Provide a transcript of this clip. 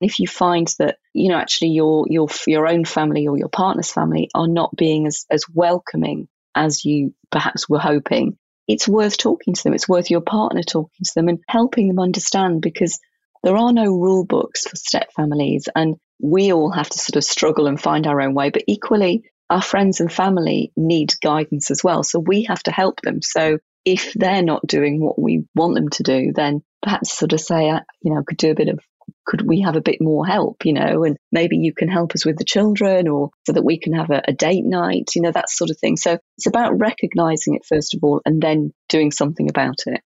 If you find that, you know, actually your own family or your partner's family are not being as welcoming as you perhaps were hoping, it's worth talking to them. It's worth your partner talking to them and helping them understand, because there are no rule books for step families, and we all have to sort of struggle and find our own way. But equally, our friends and family need guidance as well. So we have to help them. So if they're not doing what we want them to do, then perhaps sort of say, you know, could we have a bit more help, you know, and maybe you can help us with the children, or so that we can have a date night, you know, that sort of thing. So it's about recognizing it, first of all, and then doing something about it.